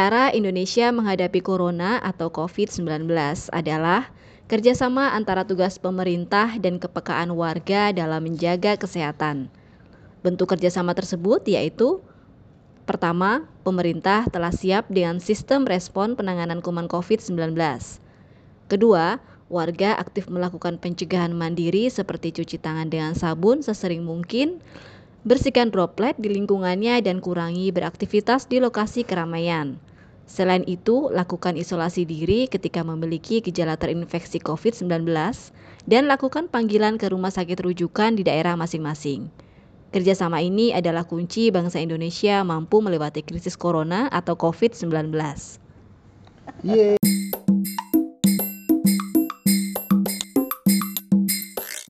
Cara Indonesia menghadapi Corona atau COVID-19 adalah kerjasama antara tugas pemerintah dan kepekaan warga dalam menjaga kesehatan. Bentuk kerjasama tersebut yaitu, pertama, pemerintah telah siap dengan sistem respon penanganan kuman COVID-19. Kedua, warga aktif melakukan pencegahan mandiri seperti cuci tangan dengan sabun sesering mungkin, bersihkan droplet di lingkungannya dan kurangi beraktivitas di lokasi keramaian. Selain itu, lakukan isolasi diri ketika memiliki gejala terinfeksi COVID-19 dan lakukan panggilan ke rumah sakit rujukan di daerah masing-masing. Kerjasama ini adalah kunci bangsa Indonesia mampu melewati krisis Corona atau COVID-19.